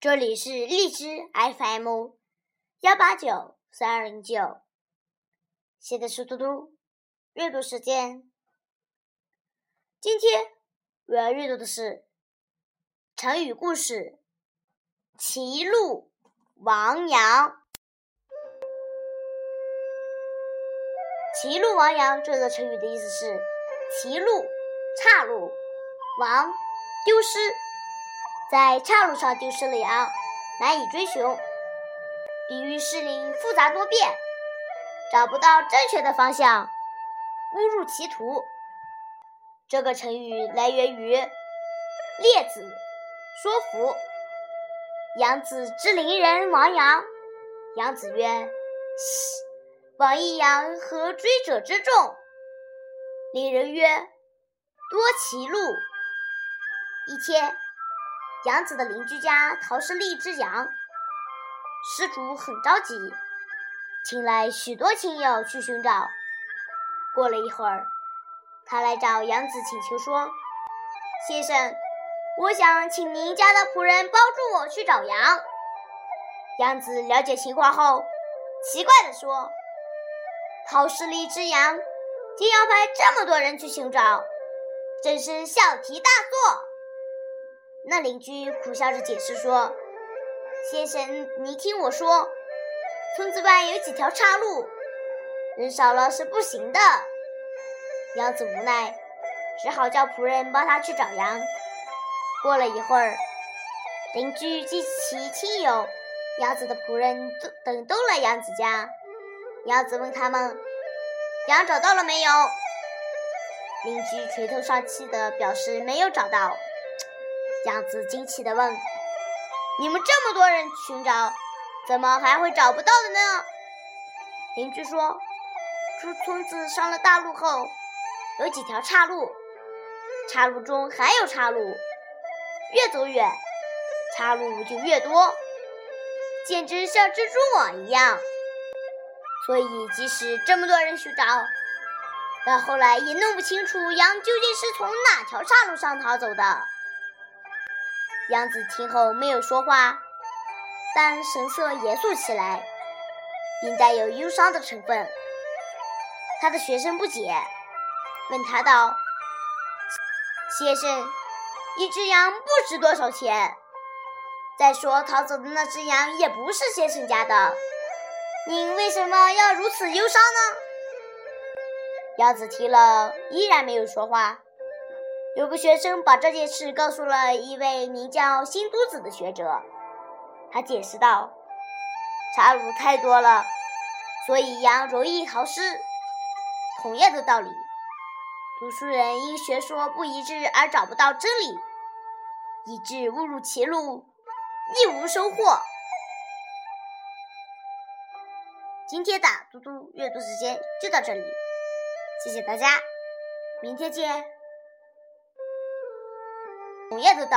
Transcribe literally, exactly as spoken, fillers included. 这里是荔枝 F M 幺八九三二零九，写的是嘟嘟。阅读时间，今天我要阅读的是成语故事《歧路亡羊》。歧路亡羊这个成语的意思是歧路、岔路、亡丢失。在岔路上丢失了羊，难以追寻，比喻事理复杂多变，找不到正确的方向，误入歧途。这个成语来源于列子说服杨子之邻人亡羊，杨子曰：往一羊何追者之众？邻人曰：多歧路。一天，杨子的邻居家逃失了一只羊，失主很着急，请来许多亲友去寻找。过了一会儿，他来找杨子请求说：先生，我想请您家的仆人帮助我去找羊。杨子了解情况后，奇怪地说：逃失了一只羊，竟要派这么多人去寻找，真是小题大做。那邻居苦笑着解释说：先生，你听我说，村子外有几条岔路，人少了是不行的。杨子无奈，只好叫仆人帮他去找羊。过了一会儿，邻居及其亲友、杨子的仆人等都来杨子家。杨子问他们：羊找到了没有？邻居垂头丧气地表示没有找到。杨子惊奇地问：你们这么多人寻找，怎么还会找不到的呢？邻居说：出村子上了大路后，有几条岔路，岔路中还有岔路，越走远，岔路就越多，简直像蜘蛛网一样。所以即使这么多人寻找，到后来也弄不清楚羊究竟是从哪条岔路上逃走的。杨子听后没有说话，但神色严肃起来，并带有忧伤的成分。他的学生不解，问他道：先生，一只羊不值多少钱，再说逃走的那只羊也不是先生家的，您为什么要如此忧伤呢？杨子听了依然没有说话。有个学生把这件事告诉了一位名叫新都子的学者，他解释道：岔路太多了，所以羊容易逃失。同样的道理，读书人因学说不一致而找不到真理，以致误入歧路，一无收获。今天的嘟嘟阅读时间就到这里，谢谢大家，明天见。同样的道理。